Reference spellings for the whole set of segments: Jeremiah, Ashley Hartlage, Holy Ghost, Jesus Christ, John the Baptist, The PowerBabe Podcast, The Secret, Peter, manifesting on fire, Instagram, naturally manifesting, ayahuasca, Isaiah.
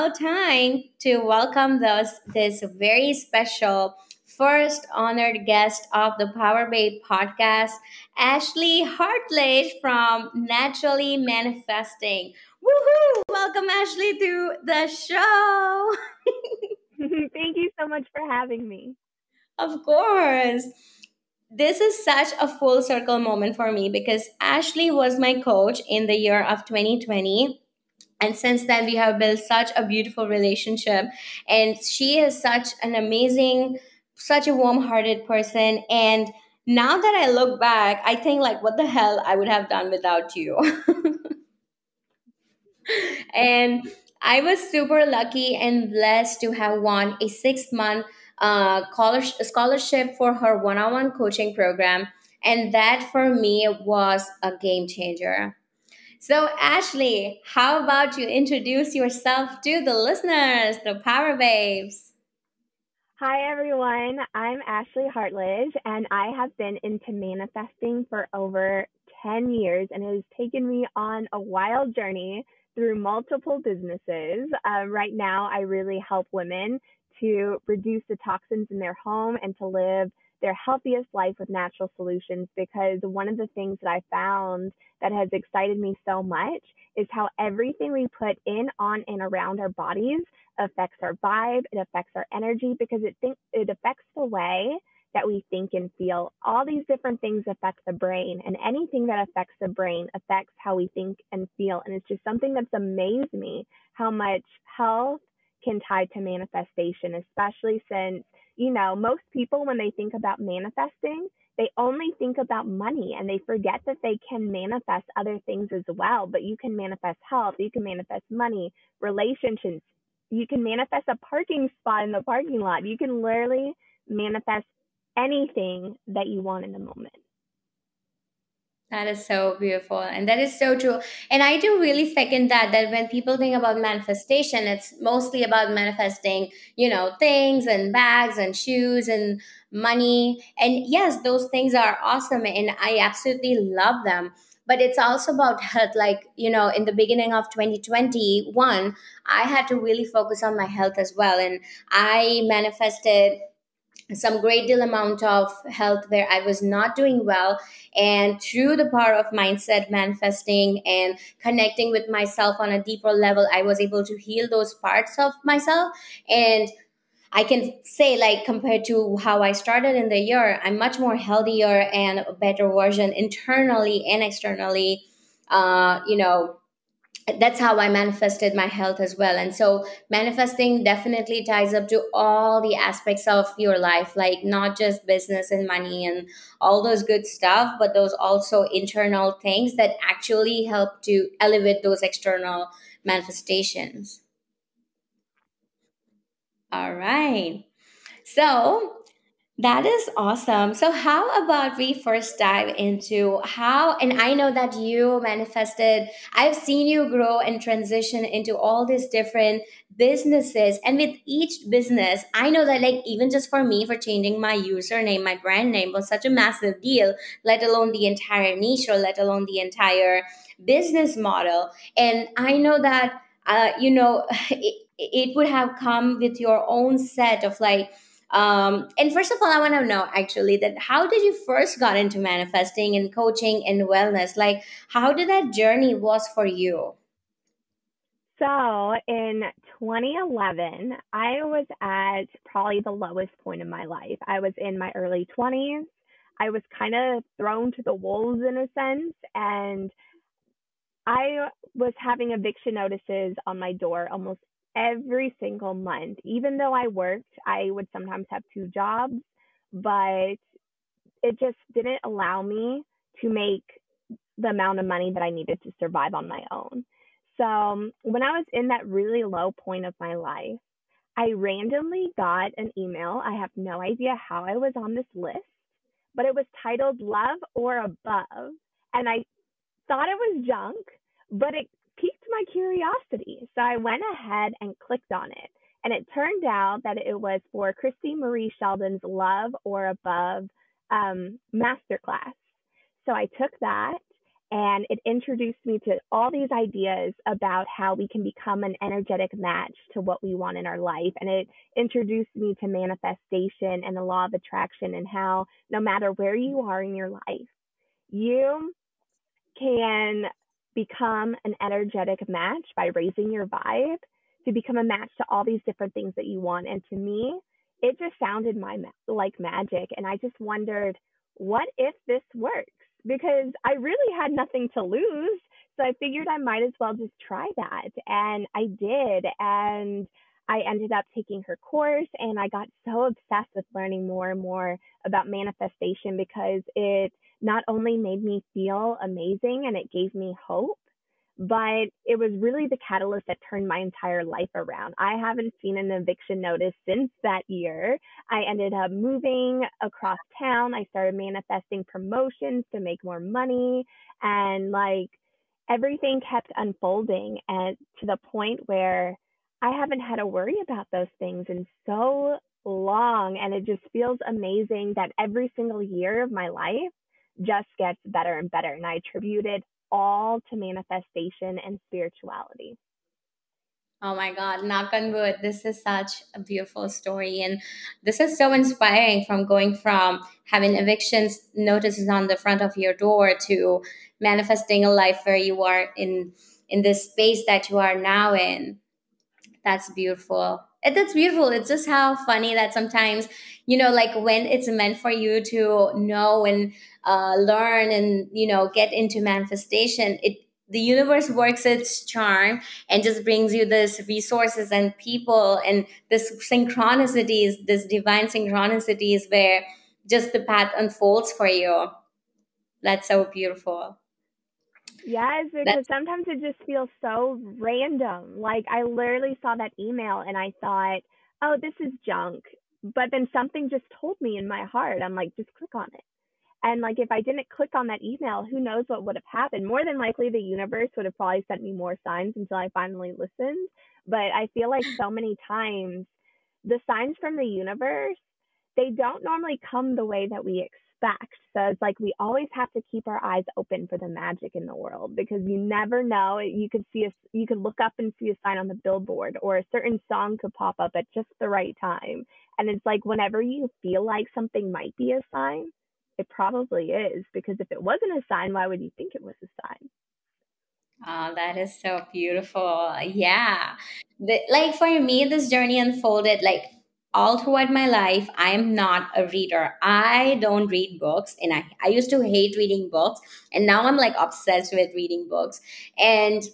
our time to welcome this very special first honored guest of the PowerBabe Podcast, Ashley Hartlage from Naturally Manifesting. Woohoo! Welcome, Ashley, to the show. Thank you so much for having me. Of course. This is such a full circle moment for me because Ashley was my coach in the year of 2020. And since then, we have built such a beautiful relationship. And she is such a warm-hearted person. And now that I look back, I think like, what the hell I would have done without you. And I was super lucky and blessed to have won a 6-month scholarship for her one-on-one coaching program. And that for me was a game changer. So Ashley, how about you introduce yourself to the listeners, the Power Babes? Hi everyone, I'm Ashley Hartlage and I have been into manifesting for over 10 years and it has taken me on a wild journey through multiple businesses. Right now, I really help women to reduce the toxins in their home and to live their healthiest life with natural solutions, because one of the things that I found that has excited me so much is how everything we put in, on, and around our bodies affects our vibe, it affects our energy, because it affects the way that we think and feel. All these different things affect the brain, and anything that affects the brain affects how we think and feel. And it's just something that's amazed me how much health can tie to manifestation, especially since, you know, most people, when they think about manifesting, they only think about money and they forget that they can manifest other things as well. But you can manifest health, you can manifest money, relationships, you can manifest a parking spot in the parking lot. You can literally manifest anything that you want in the moment. That is so beautiful. And that is so true. And I do really second that when people think about manifestation, it's mostly about manifesting, things and bags and shoes and money. And yes, those things are awesome. And I absolutely love them. But it's also about health. Like, in the beginning of 2021, I had to really focus on my health as well. And I manifested some great deal amount of health where I was not doing well. And through the power of mindset, manifesting, and connecting with myself on a deeper level, I was able to heal those parts of myself. And I can say, like, compared to how I started in the year, I'm much more healthier and a better version internally and externally. That's how I manifested my health as well. And so manifesting definitely ties up to all the aspects of your life, like not just business and money and all those good stuff, but those also internal things that actually help to elevate those external manifestations. All right. So that is awesome. So how about we first dive into how, and I know that you manifested, I've seen you grow and transition into all these different businesses. And with each business, I know that like even just for me, for changing my username, my brand name was such a massive deal, let alone the entire niche or let alone the entire business model. And I know that, it would have come with your own set of like, and first of all, I want to know actually that how did you first got into manifesting and coaching and wellness? Like how did that journey was for you? So in 2011, I was at probably the lowest point in my life. I was in my early 20s. I was kind of thrown to the wolves in a sense. And I was having eviction notices on my door almost every single month. Even though I worked, I would sometimes have 2 jobs, but it just didn't allow me to make the amount of money that I needed to survive on my own. So when I was in that really low point of my life, I randomly got an email. I have no idea how I was on this list, but it was titled Love or Above. And I thought it was junk, but it piqued my curiosity. So I went ahead and clicked on it. And it turned out that it was for Christy Marie Sheldon's Love or Above masterclass. So I took that And it introduced me to all these ideas about how we can become an energetic match to what we want in our life. And it introduced me to manifestation and the law of attraction and how no matter where you are in your life, you can become an energetic match by raising your vibe to become a match to all these different things that you want. And to me, it just sounded like magic. And I just wondered, what if this works? Because I really had nothing to lose. So I figured I might as well just try that. And I did. And I ended up taking her course. And I got so obsessed with learning more and more about manifestation because it not only made me feel amazing and it gave me hope, but it was really the catalyst that turned my entire life around. I haven't seen an eviction notice since that year. I ended up moving across town. I started manifesting promotions to make more money. And like everything kept unfolding and to the point where I haven't had to worry about those things in so long. And it just feels amazing that every single year of my life just gets better and better. And I attribute it all to manifestation and spirituality. Oh my God, knock on wood. This is such a beautiful story. And this is so inspiring, from going from having evictions notices on the front of your door to manifesting a life where you are in this space that you are now in. That's beautiful. That's beautiful. It's just how funny that sometimes, you know, like when it's meant for you to know and learn and, you know, get into manifestation, the universe works its charm and just brings you this resources and people and this synchronicities, this divine synchronicities where just the path unfolds for you. That's so beautiful. Yes, because sometimes it just feels so random. Like I literally saw that email and I thought, oh, this is junk. But then something just told me in my heart, I'm like, just click on it. And like, if I didn't click on that email, who knows what would have happened? More than likely, the universe would have probably sent me more signs until I finally listened. But I feel like so many times the signs from the universe, they don't normally come the way that we expect. So it's like we always have to keep our eyes open for the magic in the world, because you never know. You could look up and see a sign on the billboard, or a certain song could pop up at just the right time. And it's like whenever you feel like something might be a sign, it probably is, because if it wasn't a sign, why would you think it was a sign? Oh, that is so beautiful. Yeah. Like for me, this journey unfolded like all throughout my life. I am not a reader. I don't read books. And I used to hate reading books. And now I'm like obsessed with reading books. And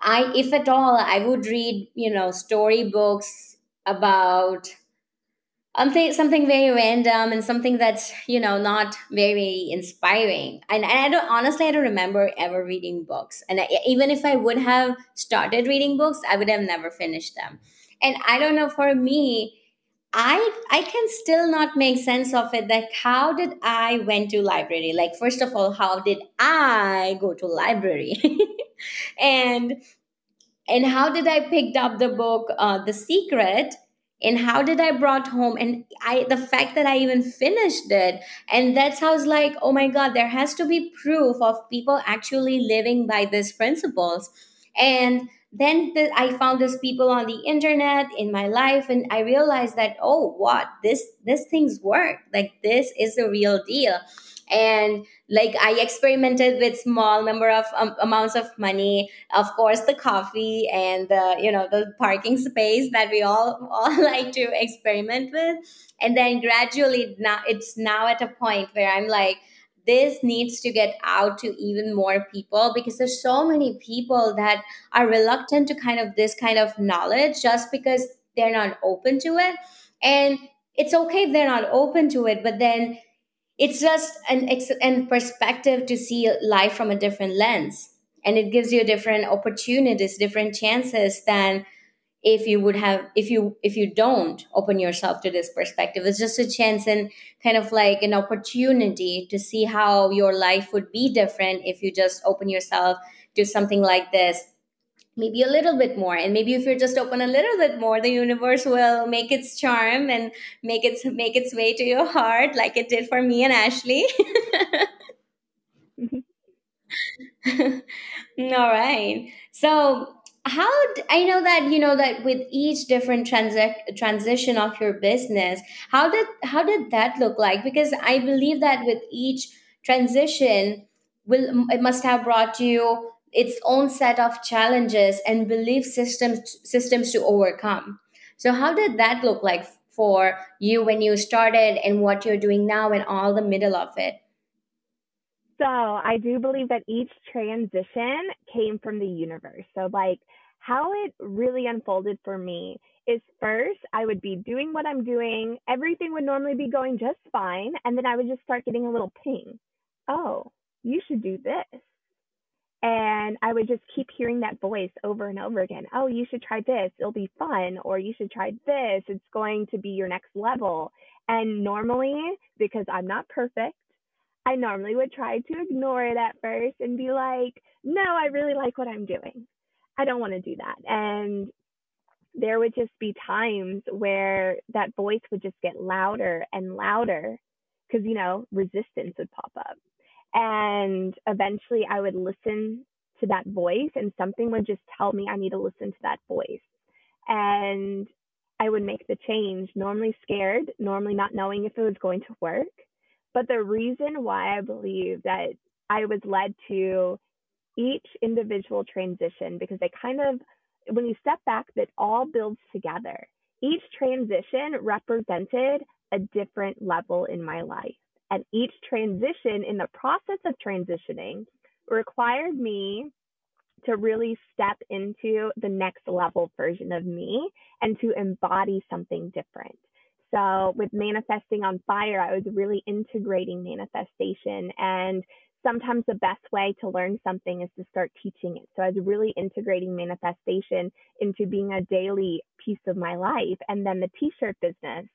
if at all, I would read, you know, storybooks about something very random and something that's, you know, not very inspiring. And I don't remember ever reading books. And even if I would have started reading books, I would have never finished them. And I don't know, for me, I can still not make sense of it. Like, how did I went to library? Like, first of all, how did I go to library? and how did I picked up the book, The Secret? And how did I brought home? And the fact that I even finished it. And that's how it's like, oh my God, there has to be proof of people actually living by these principles. And then I found these people on the internet in my life, and I realized that, oh, what? These things work. Like, this is the real deal. And like, I experimented with small number of amounts of money, of course, the coffee and the, you know, the parking space that we all like to experiment with. And then gradually now it's at a point where I'm like, this needs to get out to even more people, because there's so many people that are reluctant to kind of this kind of knowledge just because they're not open to it. And it's okay if they're not open to it, but then it's just an perspective to see life from a different lens. And it gives you different opportunities, different chances than if you don't open yourself to this perspective. It's just a chance and kind of like an opportunity to see how your life would be different if you just open yourself to something like this, maybe a little bit more. And maybe if you're just open a little bit more, the universe will make its charm and make its way to your heart, like it did for me and Ashley. All right. So I know that that with each different transition of your business, how did that look like? Because I believe that with each transition it must have brought you its own set of challenges and belief systems to overcome. So how did that look like for you when you started and what you're doing now and all the middle of it? So I do believe that each transition came from the universe. So how it really unfolded for me is first, I would be doing what I'm doing. Everything would normally be going just fine. And then I would just start getting a little ping. Oh, you should do this. And I would just keep hearing that voice over and over again. Oh, you should try this. It'll be fun. Or you should try this. It's going to be your next level. And normally, because I'm not perfect, I normally would try to ignore it at first and be like, no, I really like what I'm doing. I don't want to do that. And there would just be times where that voice would just get louder and louder because, resistance would pop up. And eventually I would listen to that voice and something would just tell me I need to listen to that voice. And I would make the change, normally scared, normally not knowing if it was going to work. But the reason why I believe that I was led to each individual transition, because they when you step back, that all builds together. Each transition represented a different level in my life. And each transition in the process of transitioning required me to really step into the next level version of me and to embody something different. So with Manifesting on Fire, I was really integrating manifestation. And sometimes the best way to learn something is to start teaching it. So I was really integrating manifestation into being a daily piece of my life. And then the t-shirt business,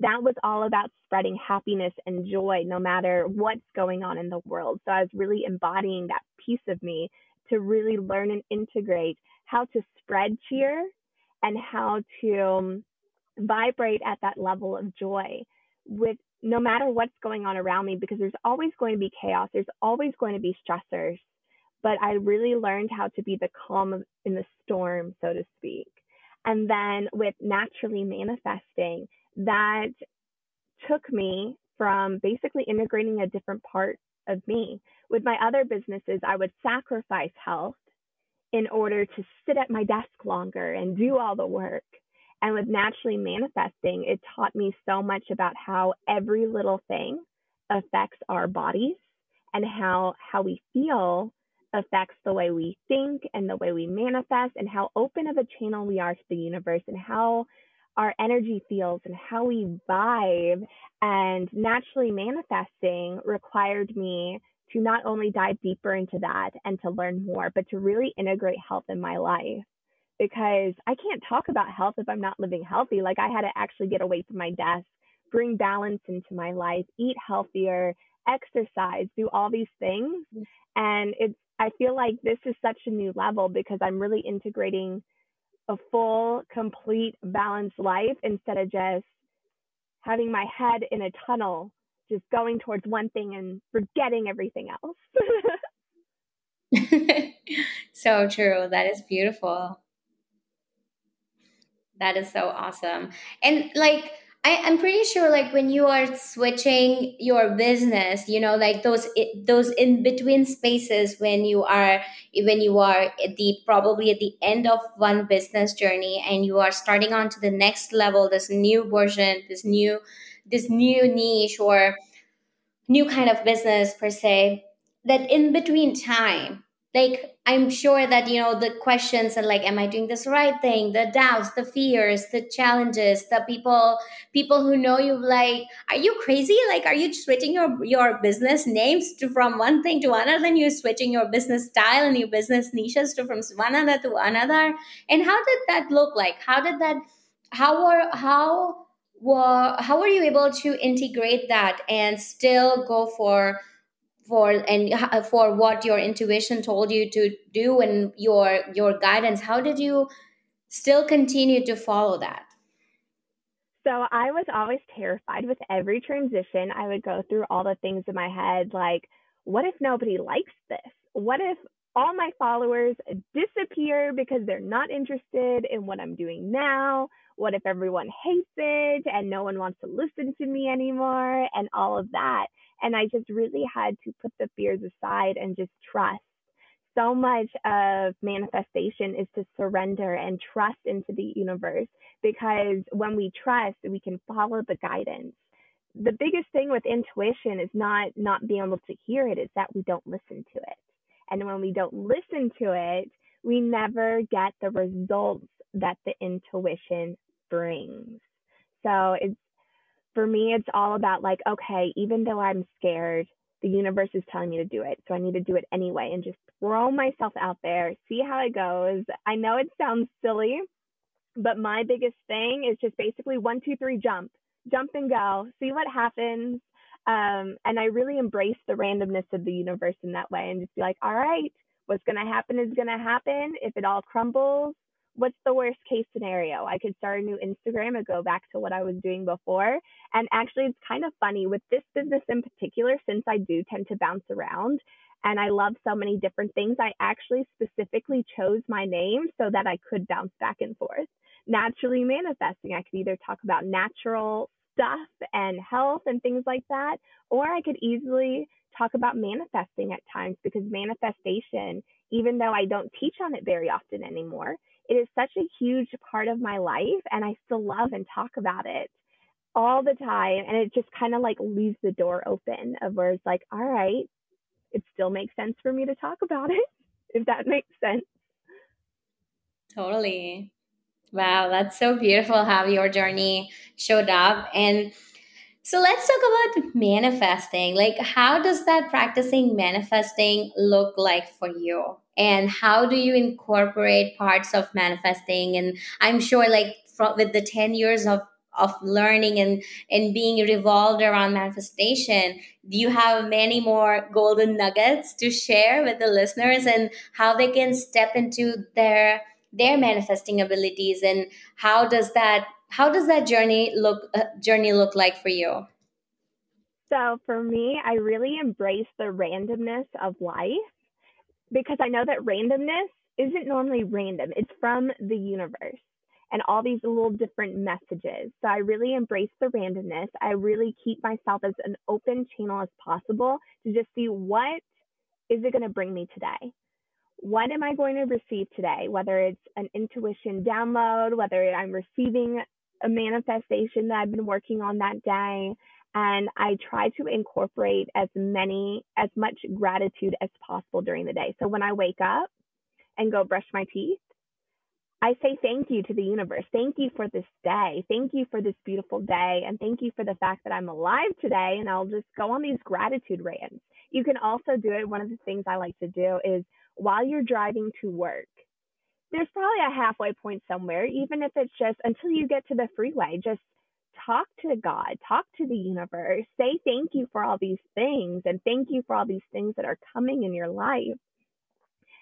that was all about spreading happiness and joy no matter what's going on in the world. So I was really embodying that piece of me to really learn and integrate how to spread cheer and how to vibrate at that level of joy with no matter what's going on around me, because there's always going to be chaos. There's always going to be stressors, but I really learned how to be the calm in the storm, so to speak. And then with Naturally Manifesting, that took me from basically integrating a different part of me. With my other businesses, I would sacrifice health in order to sit at my desk longer and do all the work. And with Naturally Manifesting, it taught me so much about how every little thing affects our bodies and how we feel affects the way we think and the way we manifest and how open of a channel we are to the universe and how our energy feels and how we vibe. And Naturally Manifesting required me to not only dive deeper into that and to learn more, but to really integrate health in my life. Because I can't talk about health if I'm not living healthy. I I had to actually get away from my desk, bring balance into my life, eat healthier, exercise, do all these things. And I feel like this is such a new level because I'm really integrating a full, complete, balanced life instead of just having my head in a tunnel, just going towards one thing and forgetting everything else. So true. That is beautiful. That is so awesome. And I'm pretty sure when you are switching your business, those in between spaces when you are at the end of one business journey and you are starting on to the next level, this new version, this new niche or new kind of business per se, that in between time, I'm sure that, the questions and am I doing this right thing? The doubts, the fears, the challenges, the people who know you, are you crazy? Are you switching your business names from one thing to another? Then you're switching your business style and your business niches from one another to another. And how did that look like? How were you able to integrate that and still go for what your intuition told you to do and your guidance? How did you still continue to follow that? So I was always terrified with every transition. I would go through all the things in my head, what if nobody likes this? what if all my followers disappear because they're not interested in what I'm doing now? What if everyone hates it and no one wants to listen to me anymore and all of that? And I just really had to put the fears aside and just trust. So much of manifestation is to surrender and trust into the universe, because when we trust, we can follow the guidance. The biggest thing with intuition is not being able to hear it, is that we don't listen to it. And when we don't listen to it, we never get the results that the intuition brings. So for me, it's all about like, okay, even though I'm scared, the universe is telling me to do it. So I need to do it anyway and just throw myself out there, see how it goes. I know it sounds silly, but my biggest thing is just basically 1, 2, 3, jump and go, see what happens. And I really embrace the randomness of the universe in that way and just be like, all right, what's going to happen is going to happen. If it all crumbles, what's the worst case scenario? I could start a new Instagram and go back to what I was doing before. And actually, it's kind of funny with this business in particular, since I do tend to bounce around and I love so many different things, I actually specifically chose my name so that I could bounce back and forth. Naturally Manifesting. I could either talk about natural stuff and health and things like that, or I could easily talk about manifesting at times, because manifestation, even though I don't teach on it very often anymore, it is such a huge part of my life, and I still love and talk about it all the time. And it just kind of like leaves the door open of where it's like, all right, it still makes sense for me to talk about it, if that makes sense. Totally. Wow, that's so beautiful how your journey showed up. And so let's talk about manifesting. Like, how does that practicing manifesting look like for you? And how do you incorporate parts of manifesting? And I'm sure like with the 10 years of learning and being revolved around manifestation, you have many more golden nuggets to share with the listeners and how they can step into their manifesting abilities, and how does that journey look like for you? So for me, I really embrace the randomness of life, because I know that randomness isn't normally random. It's from the universe and all these little different messages. So I really embrace the randomness. I really keep myself as an open channel as possible to just see, what is it going to bring me today? What am I going to receive today? Whether it's an intuition download, whether I'm receiving a manifestation that I've been working on that day. And I try to incorporate as much gratitude as possible during the day. So when I wake up and go brush my teeth, I say thank you to the universe. Thank you for this day. Thank you for this beautiful day. And thank you for the fact that I'm alive today. And I'll just go on these gratitude rants. You can also do it. One of the things I like to do is while you're driving to work, there's probably a halfway point somewhere, even if it's just until you get to the freeway, just talk to God, talk to the universe, say thank you for all these things, and thank you for all these things that are coming in your life.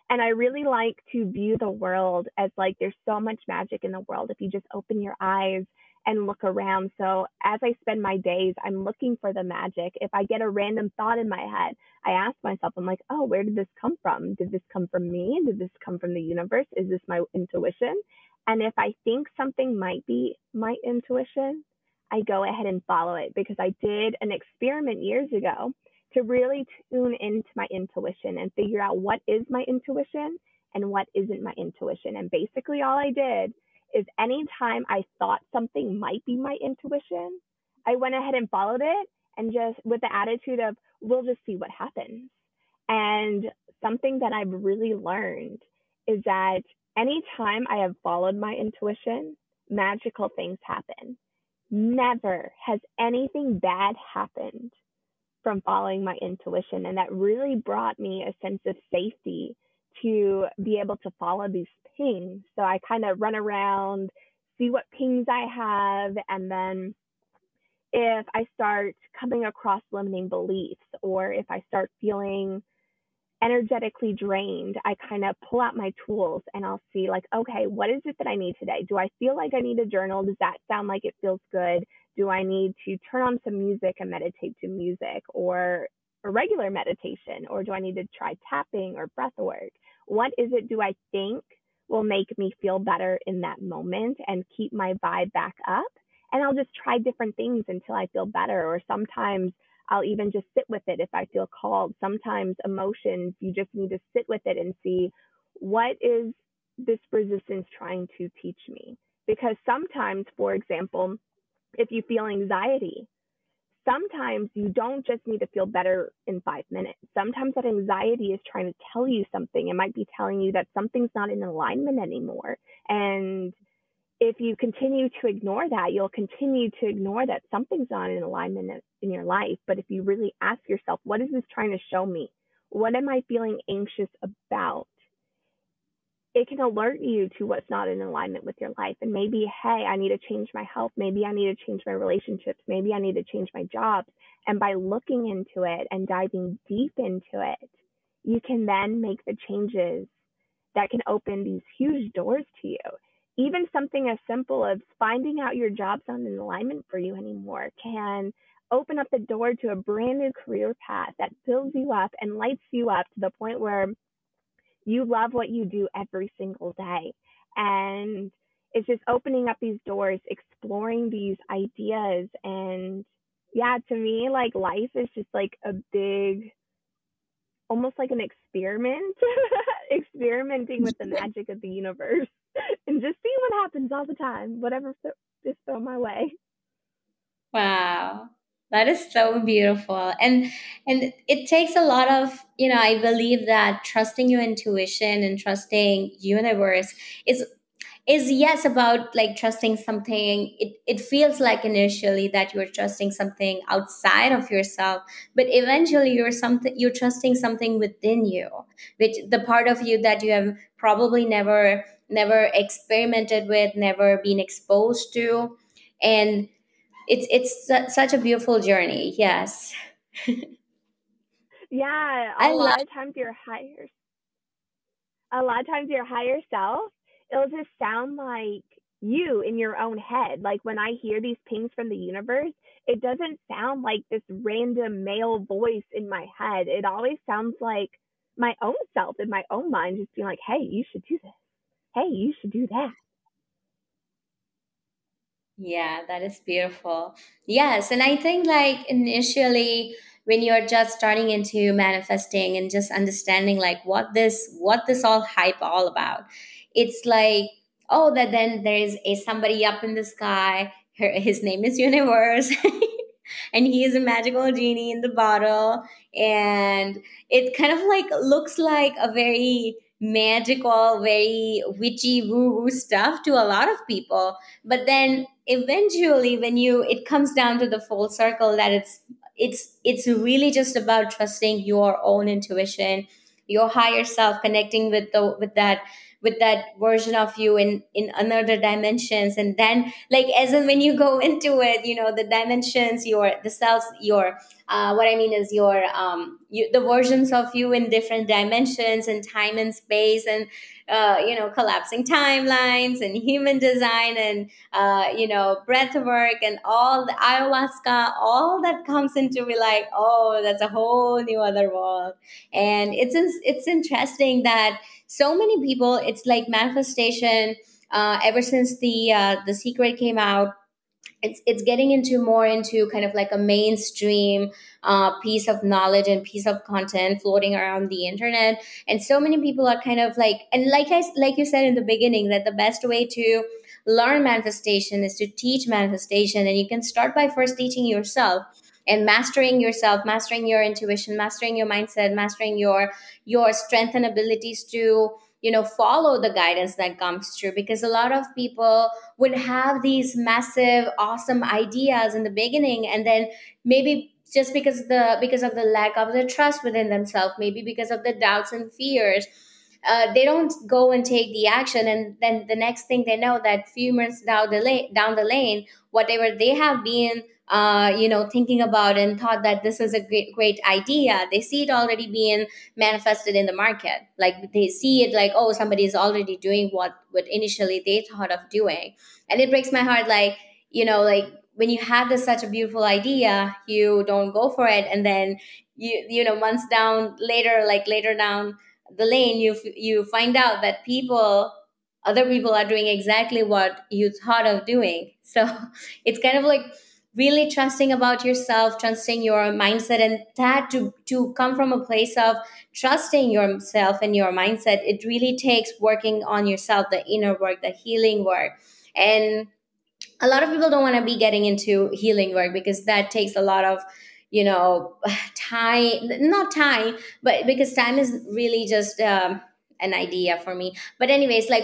And I really like to view the world as like, there's so much magic in the world if you just open your eyes and look around. So as I spend my days, I'm looking for the magic. If I get a random thought in my head, I ask myself, I'm like, oh, where did this come from? Did this come from me? Did this come from the universe? Is this my intuition? And if I think something might be my intuition, I go ahead and follow it, because I did an experiment years ago to really tune into my intuition and figure out what is my intuition and what isn't my intuition. And basically all I did is anytime I thought something might be my intuition, I went ahead and followed it, and just with the attitude of, we'll just see what happens. And something that I've really learned is that anytime I have followed my intuition, magical things happen. Never has anything bad happened from following my intuition. And that really brought me a sense of safety to be able to follow these pings. So I kind of run around, see what pings I have. And then if I start coming across limiting beliefs, or if I start feeling energetically drained, I kind of pull out my tools and I'll see like, okay, what is it that I need today? Do I feel like I need a journal? Does that sound like it feels good? Do I need to turn on some music and meditate to music? Or a regular meditation, or do I need to try tapping or breath work? What is it do I think will make me feel better in that moment and keep my vibe back up? And I'll just try different things until I feel better. Or sometimes I'll even just sit with it if I feel called. Sometimes emotions, you just need to sit with it and see, what is this resistance trying to teach me? Because sometimes, for example, if you feel anxiety, sometimes you don't just need to feel better in 5 minutes. Sometimes that anxiety is trying to tell you something. It might be telling you that something's not in alignment anymore. And if you continue to ignore that, you'll continue to ignore that something's not in alignment in your life. But if you really ask yourself, what is this trying to show me? What am I feeling anxious about? It can alert you to what's not in alignment with your life. And maybe, hey, I need to change my health. Maybe I need to change my relationships. Maybe I need to change my jobs. And by looking into it and diving deep into it, you can then make the changes that can open these huge doors to you. Even something as simple as finding out your job's not in alignment for you anymore can open up the door to a brand new career path that builds you up and lights you up to the point where you love what you do every single day. And it's just opening up these doors, exploring these ideas. And yeah, to me, like, life is just like a big, almost like an experiment, experimenting with the magic of the universe and just seeing what happens all the time, whatever just throw my way. Wow. That is so beautiful. And it takes a lot of, I believe that trusting your intuition and trusting universe is yes, about like trusting something. It feels like initially that you're trusting something outside of yourself, but eventually you're trusting something within you, which the part of you that you have probably never experimented with, never been exposed to. And it's such a beautiful journey. Yes. Yeah. A lot of times your higher self, it'll just sound like you in your own head. Like when I hear these pings from the universe, it doesn't sound like this random male voice in my head. It always sounds like my own self in my own mind, just being like, hey, you should do this. Hey, you should do that. Yeah, that is beautiful. Yes. And I think like initially when you're just starting into manifesting and just understanding like what this all hype all about, it's like, oh, that then there is a somebody up in the sky. His name is Universe. And he is a magical genie in the bottle. And it kind of like looks like a very magical, very witchy woo-woo stuff to a lot of people. But then eventually when it comes down to the full circle that it's really just about trusting your own intuition, your higher self, connecting with that version of you in another dimensions. And then like as in when you go into it, the dimensions, the versions of you in different dimensions and time and space and, collapsing timelines and human design and, breath work and all the ayahuasca, all that comes into be like, oh, that's a whole new other world. And it's interesting that so many people, it's like manifestation, ever since The Secret came out, it's getting into kind of like a mainstream piece of knowledge and piece of content floating around the internet. And so many people are kind of like, and like you said in the beginning, that the best way to learn manifestation is to teach manifestation. And you can start by first teaching yourself and mastering yourself, mastering your intuition, mastering your mindset, mastering your strength and abilities to follow the guidance that comes through. Because a lot of people would have these massive, awesome ideas in the beginning, and then maybe just because of the lack of the trust within themselves, maybe because of the doubts and fears, they don't go and take the action. And then the next thing they know, that few months down the lane, whatever they have been thinking about and thought that this is a great idea, they see it already being manifested in the market. Like they see it like, oh, somebody is already doing what initially they thought of doing. And it breaks my heart, like, when you have this such a beautiful idea, you don't go for it, and then you know months down later, like later down the lane, you find out that other people are doing exactly what you thought of doing. So it's kind of like really trusting about yourself, trusting your mindset, and that to come from a place of trusting yourself and your mindset, it really takes working on yourself, the inner work, the healing work. And a lot of people don't want to be getting into healing work because that takes a lot of, you know, time, but because time is really just an idea for me. But anyways, they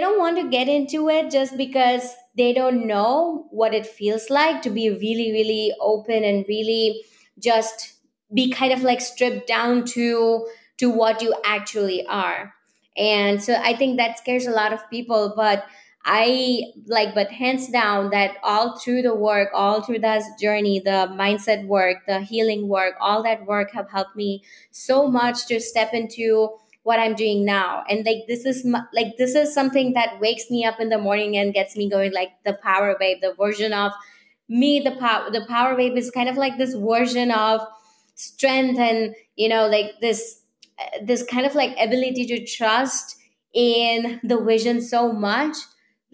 don't want to get into it just because they don't know what it feels like to be really, really open and really just be kind of like stripped down to what you actually are. And so I think that scares a lot of people, but hands down that all through the work, all through this journey, the mindset work, the healing work, all that work have helped me so much to step into what I'm doing now. And this is something that wakes me up in the morning and gets me going, like the PowerBabe, the version of me. The PowerBabe is kind of like this version of strength and, you know, like this kind of like ability to trust in the vision so much,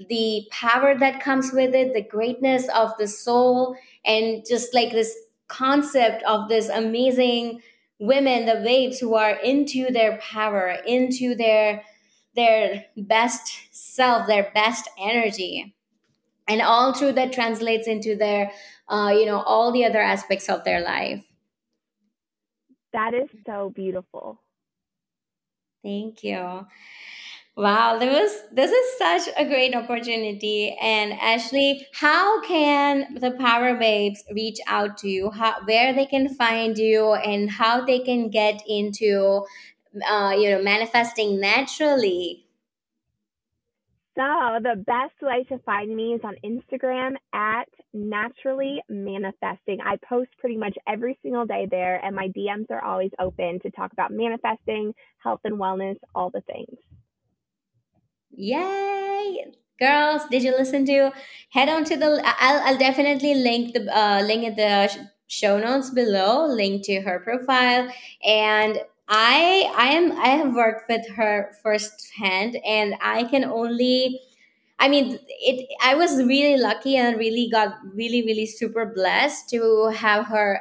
the power that comes with it, the greatness of the soul, and just like this concept of this amazing women, the babes, who are into their power, into their best self, their best energy. And all through that translates into their, all the other aspects of their life. That is so beautiful. Thank you. Wow, this is such a great opportunity. And Ashley, how can the PowerBabes reach out to you? Where they can find you, and how they can get into, manifesting naturally? So the best way to find me is on Instagram at naturally manifesting. I post pretty much every single day there, and my DMs are always open to talk about manifesting, health and wellness, all the things. Yay, girls, did you listen to I'll definitely link the link in the show notes below, link to her profile. And I have worked with her firsthand, and I was really lucky and really got really, really super blessed to have her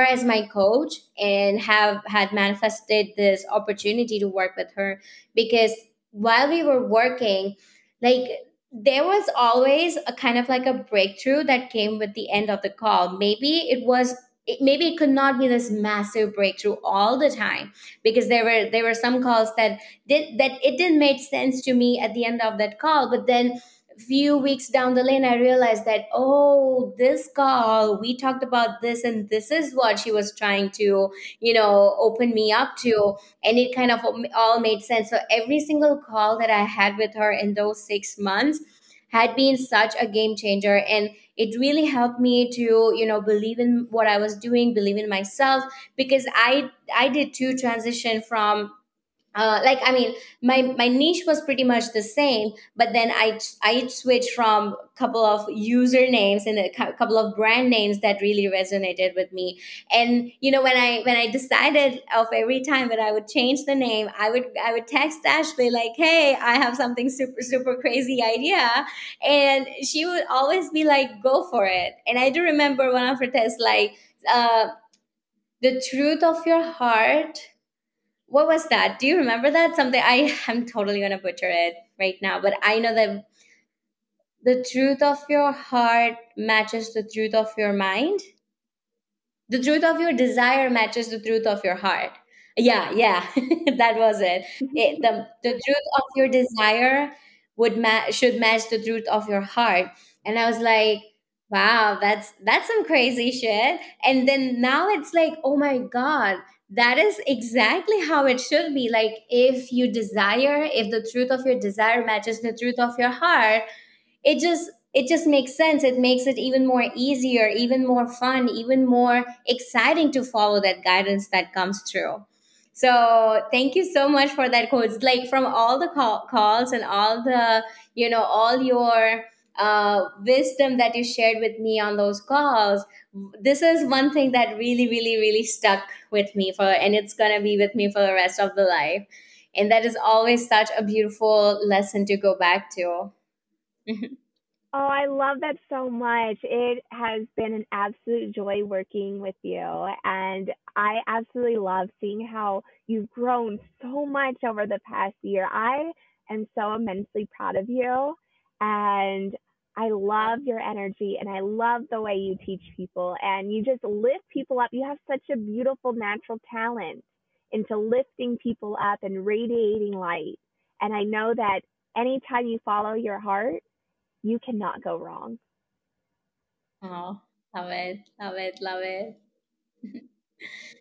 as my coach and had manifested this opportunity to work with her. Because while we were working, like, there was always a kind of like a breakthrough that came with the end of the call. Maybe it could not be this massive breakthrough all the time, because there were some calls that it didn't make sense to me at the end of that call. But then a few weeks down the lane, I realized that, oh, this call, we talked about this, and this is what she was trying to, open me up to. And it kind of all made sense. So every single call that I had with her in those 6 months had been such a game changer, and it really helped me to, believe in what I was doing, believe in myself, because I did too transition from, my niche was pretty much the same, but then I switched from a couple of usernames and a couple of brand names that really resonated with me. And when I decided of every time that I would change the name, I would text Ashley like, "Hey, I have something super, super crazy idea," and she would always be like, "Go for it." And I do remember one of her texts like, "The truth of your heart." What was that? Do you remember that? Something I'm totally going to butcher it right now, but I know that the truth of your heart matches the truth of your mind. The truth of your desire matches the truth of your heart. Yeah, that was it. The truth of your desire should match the truth of your heart. And I was like, wow, that's some crazy shit. And then now it's like, oh my God, that is exactly how it should be. Like, if the truth of your desire matches the truth of your heart, it just makes sense. It makes it even more easier, even more fun, even more exciting to follow that guidance that comes through. So thank you so much for that quote. It's like from all the calls and all the, all your wisdom that you shared with me on those calls, this is one thing that really, really, really stuck with me and it's going to be with me for the rest of the life. And that is always such a beautiful lesson to go back to. Oh, I love that so much. It has been an absolute joy working with you. And I absolutely love seeing how you've grown so much over the past year. I am so immensely proud of you. And I love your energy and I love the way you teach people and you just lift people up. You have such a beautiful natural talent into lifting people up and radiating light. And I know that anytime you follow your heart, you cannot go wrong. Oh, love it, love it, love it.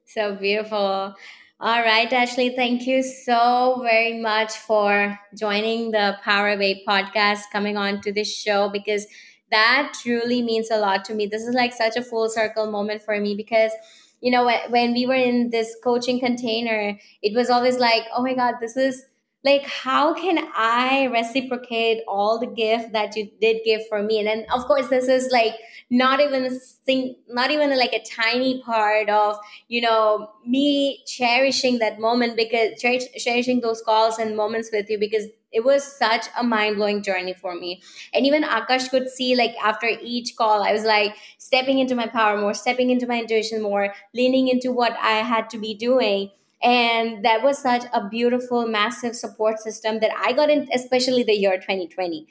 So beautiful. All right, Ashley, thank you so very much for joining the PowerBabe podcast, coming on to this show, because that truly means a lot to me. This is like such a full circle moment for me because, you know, when we were in this coaching container, it was always like, oh my God, this is like, how can I reciprocate all the gift that you did give for me? And then, of course, this is like not even like a tiny part of, you know, me cherishing that moment, because cherishing those calls and moments with you, because it was such a mind-blowing journey for me. And even Akash could see, like, after each call, I was like stepping into my power more, stepping into my intuition more, leaning into what I had to be doing. And that was such a beautiful, massive support system that I got in, especially the year 2020.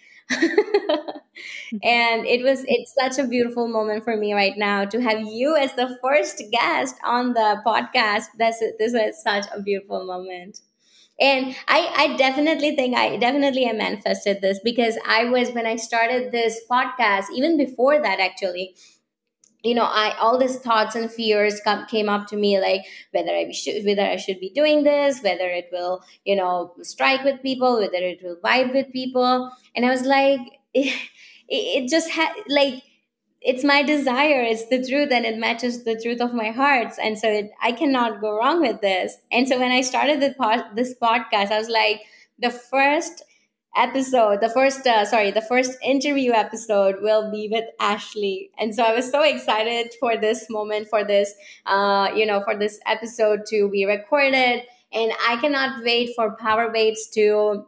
And it's such a beautiful moment for me right now to have you as the first guest on the podcast. This is such a beautiful moment. And I definitely think I manifested this, because when I started this podcast, even before that, actually, you know, all these thoughts and fears came up to me, like whether I should be doing this, whether it will, you know, strike with people, whether it will vibe with people. And I was like, it just like, it's my desire, it's the truth, and it matches the truth of my hearts. And so I cannot go wrong with this. And so when I started this podcast, I was like, the first interview episode will be with Ashley. And so I was so excited for this moment, for this, you know, for this episode to be recorded. And I cannot wait for PowerBabes to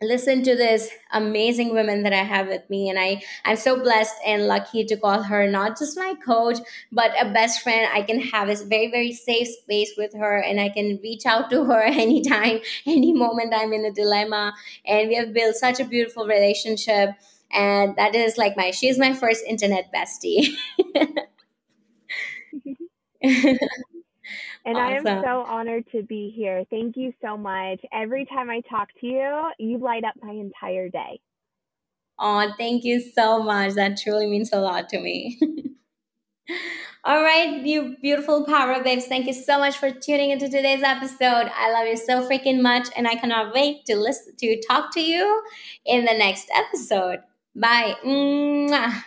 listen to this amazing woman that I have with me. And I'm so blessed and lucky to call her not just my coach, but a best friend. I can have a very, very safe space with her, and I can reach out to her anytime, any moment I'm in a dilemma. And we have built such a beautiful relationship. And that is like she's my first internet bestie. And awesome. I am so honored to be here. Thank you so much. Every time I talk to you, you light up my entire day. Oh, thank you so much. That truly means a lot to me. All right, you beautiful PowerBabes. Thank you so much for tuning into today's episode. I love you so freaking much, and I cannot wait to talk to you in the next episode. Bye. Mwah.